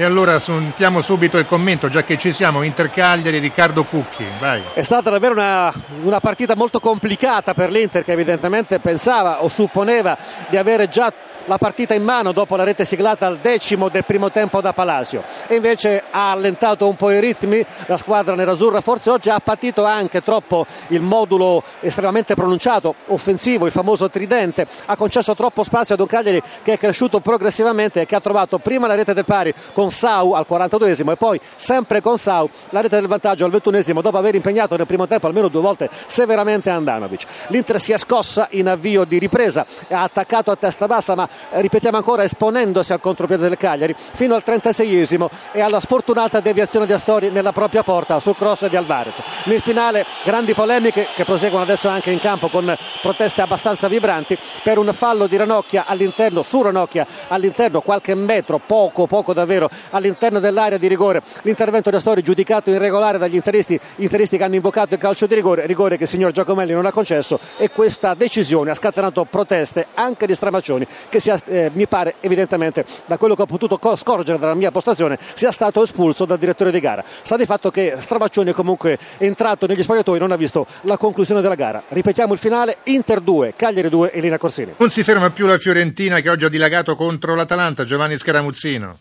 E allora sentiamo subito il commento, già che ci siamo, Inter-Cagliari, Riccardo Cucchi, vai. È stata davvero una partita molto complicata per l'Inter, che evidentemente pensava o supponeva di avere già la partita in mano dopo la rete siglata al 10° del primo tempo da Palacio, e invece ha allentato un po' i ritmi la squadra nerazzurra. Forse oggi ha patito anche troppo il modulo estremamente pronunciato offensivo, il famoso tridente, ha concesso troppo spazio ad un Cagliari che è cresciuto progressivamente e che ha trovato prima la rete del pari con Sau al 42esimo e poi sempre con Sau la rete del vantaggio al 21esimo, dopo aver impegnato nel primo tempo almeno due volte severamente Andanovic. L'Inter si è scossa in avvio di ripresa, ha attaccato a testa bassa, ma ripetiamo ancora, esponendosi al contropiede del Cagliari fino al 36esimo e alla sfortunata deviazione di Astori nella propria porta sul cross di Alvarez. Nel finale grandi polemiche che proseguono adesso anche in campo, con proteste abbastanza vibranti per un fallo di Ranocchia all'interno, su Ranocchia all'interno, qualche metro, poco davvero, all'interno dell'area di rigore. L'intervento di Astori giudicato irregolare dagli interisti che hanno invocato il calcio di rigore che il signor Giacomelli non ha concesso, e questa decisione ha scatenato proteste anche di Stramaccioni, che mi pare evidentemente, da quello che ho potuto scorgere dalla mia postazione, sia stato espulso dal direttore di gara. Sa di fatto che Stramaccioni comunque è entrato negli spogliatoi, non ha visto la conclusione della gara. Ripetiamo il finale: Inter 2, Cagliari 2 e Lina Corsini. Non si ferma più la Fiorentina, che oggi ha dilagato contro l'Atalanta. Giovanni Scaramuzzino.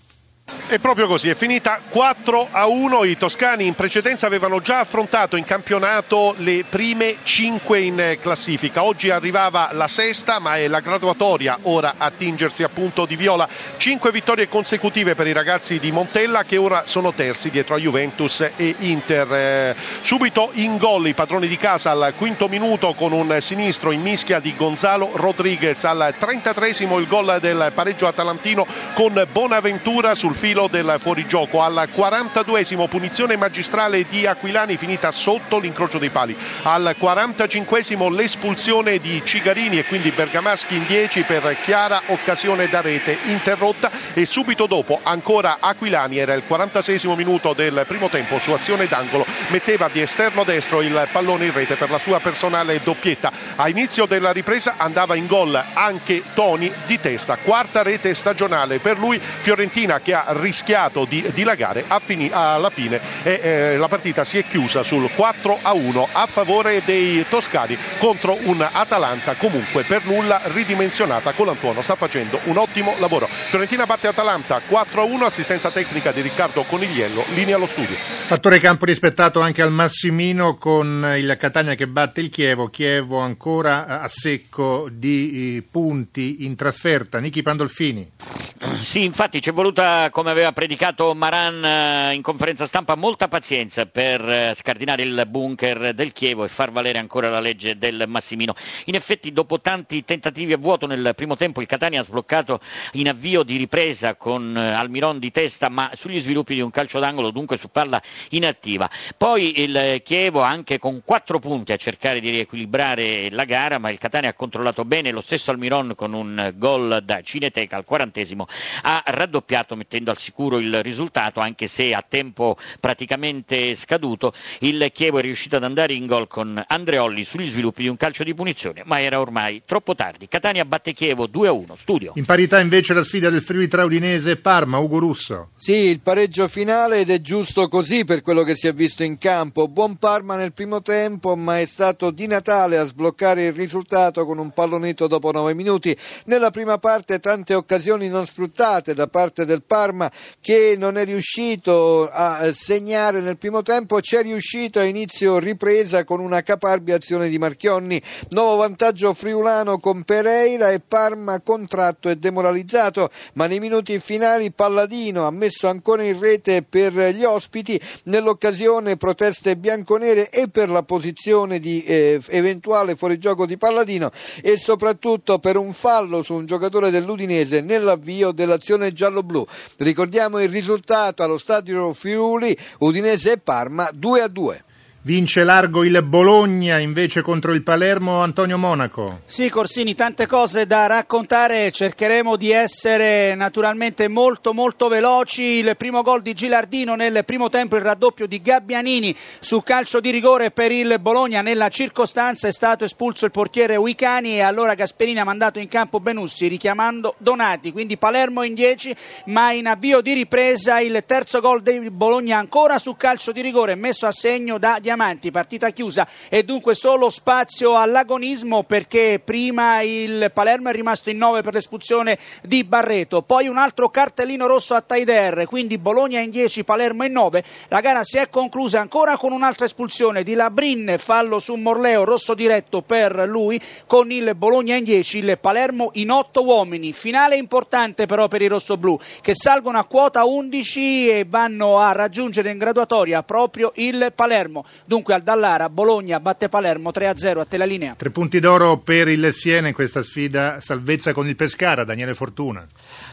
E proprio così è finita 4-1. I toscani in precedenza avevano già affrontato in campionato le prime 5 in classifica, oggi arrivava la sesta, ma è la graduatoria ora a tingersi appunto di viola. 5 vittorie consecutive per i ragazzi di Montella, che ora sono terzi dietro a Juventus e Inter. Subito in gol i padroni di casa al 5° minuto con un sinistro in mischia di Gonzalo Rodriguez, al 33esimo il gol del pareggio atalantino con Bonaventura sul filo del fuorigioco, al 42esimo punizione magistrale di Aquilani finita sotto l'incrocio dei pali, al 45esimo l'espulsione di Cigarini e quindi bergamaschi in 10 per chiara occasione da rete interrotta, e subito dopo ancora Aquilani, era il 46esimo minuto del primo tempo, su azione d'angolo metteva di esterno destro il pallone in rete per la sua personale doppietta. A inizio della ripresa andava in gol anche Toni di testa, quarta rete stagionale per lui. Fiorentina che ha rischiato di dilagare, alla fine la partita si è chiusa sul 4-1 a favore dei toscani, contro un Atalanta comunque per nulla ridimensionata. Colantuono sta facendo un ottimo lavoro. Fiorentina batte Atalanta 4-1, assistenza tecnica di Riccardo Conigliello, linea allo studio. Fattore campo rispettato anche al Massimino, con il Catania che batte il Chievo ancora a secco di punti in trasferta. Niki Pandolfini. Sì, infatti c'è voluta, come aveva predicato Maran in conferenza stampa, molta pazienza per scardinare il bunker del Chievo e far valere ancora la legge del Massimino. In effetti, dopo tanti tentativi a vuoto nel primo tempo, il Catania ha sbloccato in avvio di ripresa con Almiron di testa, ma sugli sviluppi di un calcio d'angolo, dunque su palla inattiva. Poi il Chievo anche con 4 punti a cercare di riequilibrare la gara, ma il Catania ha controllato bene. Lo stesso Almiron, con un gol da Cineteca al 40esimo, ha raddoppiato mettendo al sicuro il risultato, anche se a tempo praticamente scaduto il Chievo è riuscito ad andare in gol con Andreolli sugli sviluppi di un calcio di punizione, ma era ormai troppo tardi. Catania batte Chievo 2-1, studio. In parità invece la sfida del Friuli tra Udinese e Parma. Ugo Russo. Sì, il pareggio finale, ed è giusto così per quello che si è visto in campo. Buon Parma nel primo tempo, ma è stato Di Natale a sbloccare il risultato con un pallonetto dopo 9 minuti. Nella prima parte tante occasioni non sfruttate da parte del Parma, che non è riuscito a segnare nel primo tempo. C'è riuscito a inizio ripresa con una caparbia azione di Marchionni. Nuovo vantaggio friulano con Pereira, e Parma contratto e demoralizzato, ma nei minuti finali Palladino ha messo ancora in rete per gli ospiti. Nell'occasione proteste bianconere e per la posizione di eventuale fuorigioco di Palladino, e soprattutto per un fallo su un giocatore dell'Udinese nell'avvio dell'azione giallo-blu. Ricordiamo il risultato allo stadio Friuli, Udinese e Parma 2-2. Vince largo il Bologna invece contro il Palermo, Antonio Monaco. Sì, Corsini, tante cose da raccontare, cercheremo di essere naturalmente molto veloci. Il primo gol di Gilardino nel primo tempo, il raddoppio di Gabbianini su calcio di rigore per il Bologna. Nella circostanza è stato espulso il portiere Uicani e allora Gasperini ha mandato in campo Benussi richiamando Donati, quindi Palermo in 10, ma in avvio di ripresa il terzo gol del Bologna ancora su calcio di rigore messo a segno da Diamante. Partita chiusa e dunque solo spazio all'agonismo, perché prima il Palermo è rimasto in 9 per l'espulsione di Barreto, poi un altro cartellino rosso a Taider, quindi Bologna in 10, Palermo in 9. La gara si è conclusa ancora con un'altra espulsione di Labrin, fallo su Morleo, rosso diretto per lui, con il Bologna in 10, il Palermo in 8 uomini. Finale importante però per i rossoblù, che salgono a quota 11 e vanno a raggiungere in graduatoria proprio il Palermo. Dunque al Dallara Bologna batte Palermo 3-0 a te la linea. 3 punti d'oro per il Siena in questa sfida, salvezza con il Pescara, Daniele Fortuna.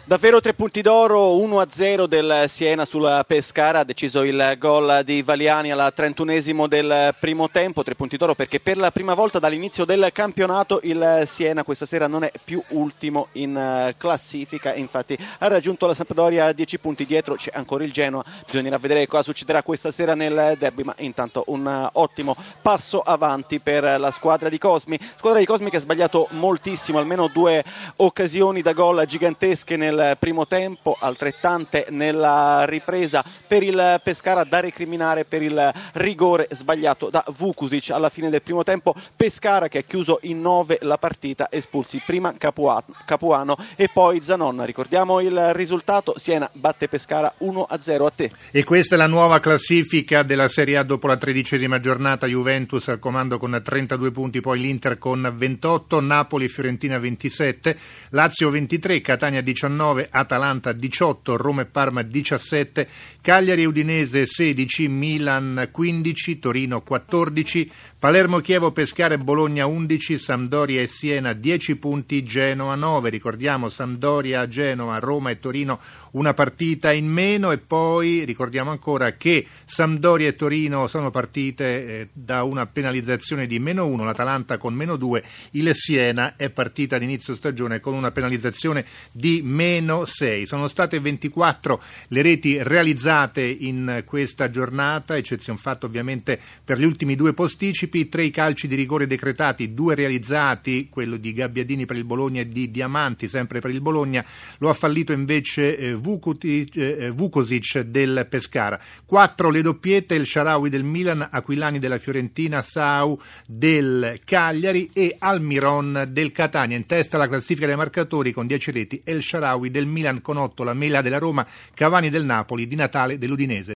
Davvero 3 punti d'oro, 1-0 del Siena sulla Pescara, ha deciso il gol di Valiani al 31esimo del primo tempo. 3 punti d'oro perché per la prima volta dall'inizio del campionato il Siena questa sera non è più ultimo in classifica, infatti ha raggiunto la Sampdoria a 10 punti, dietro c'è ancora il Genoa, bisognerà vedere cosa succederà questa sera nel derby, ma intanto un ottimo passo avanti per la squadra di Cosmi. Squadra di Cosmi che ha sbagliato moltissimo, almeno 2 occasioni da gol gigantesche nel primo tempo, altrettante nella ripresa. Per il Pescara da recriminare per il rigore sbagliato da Vukusic alla fine del primo tempo. Pescara che ha chiuso in 9 la partita, espulsi prima Capuano e poi Zanon. Ricordiamo il risultato: Siena batte Pescara 1-0 a te. E questa è la nuova classifica della Serie A dopo la 13ª giornata. Juventus al comando con 32 punti, poi l'Inter con 28, Napoli, Fiorentina 27, Lazio 23, Catania 19, Atalanta 18, Roma e Parma 17, Cagliari e Udinese 16, Milan 15, Torino 14, Palermo, Chievo, Pescara e Bologna 11, Sampdoria e Siena 10 punti, Genoa 9. Ricordiamo Sampdoria, Genoa, Roma e Torino una partita in meno, e poi ricordiamo ancora che Sampdoria e Torino sono partite da una penalizzazione di -1, l'Atalanta con -2, il Siena è partita ad inizio stagione con una penalizzazione di -6. Sono state 24 le reti realizzate in questa giornata, eccezion fatta ovviamente per gli ultimi 2 posticipi, 3 i calci di rigore decretati, 2 realizzati, quello di Gabbiadini per il Bologna e di Diamanti sempre per il Bologna, lo ha fallito invece Vukusic del Pescara. 4 le doppiette, El Shaarawy del Milan, Aquilani della Fiorentina, Sau del Cagliari e Almiron del Catania. In testa la classifica dei marcatori con 10 reti, El Shaarawy del Milan con 8, la Mela della Roma, Cavani del Napoli, Di Natale dell'Udinese.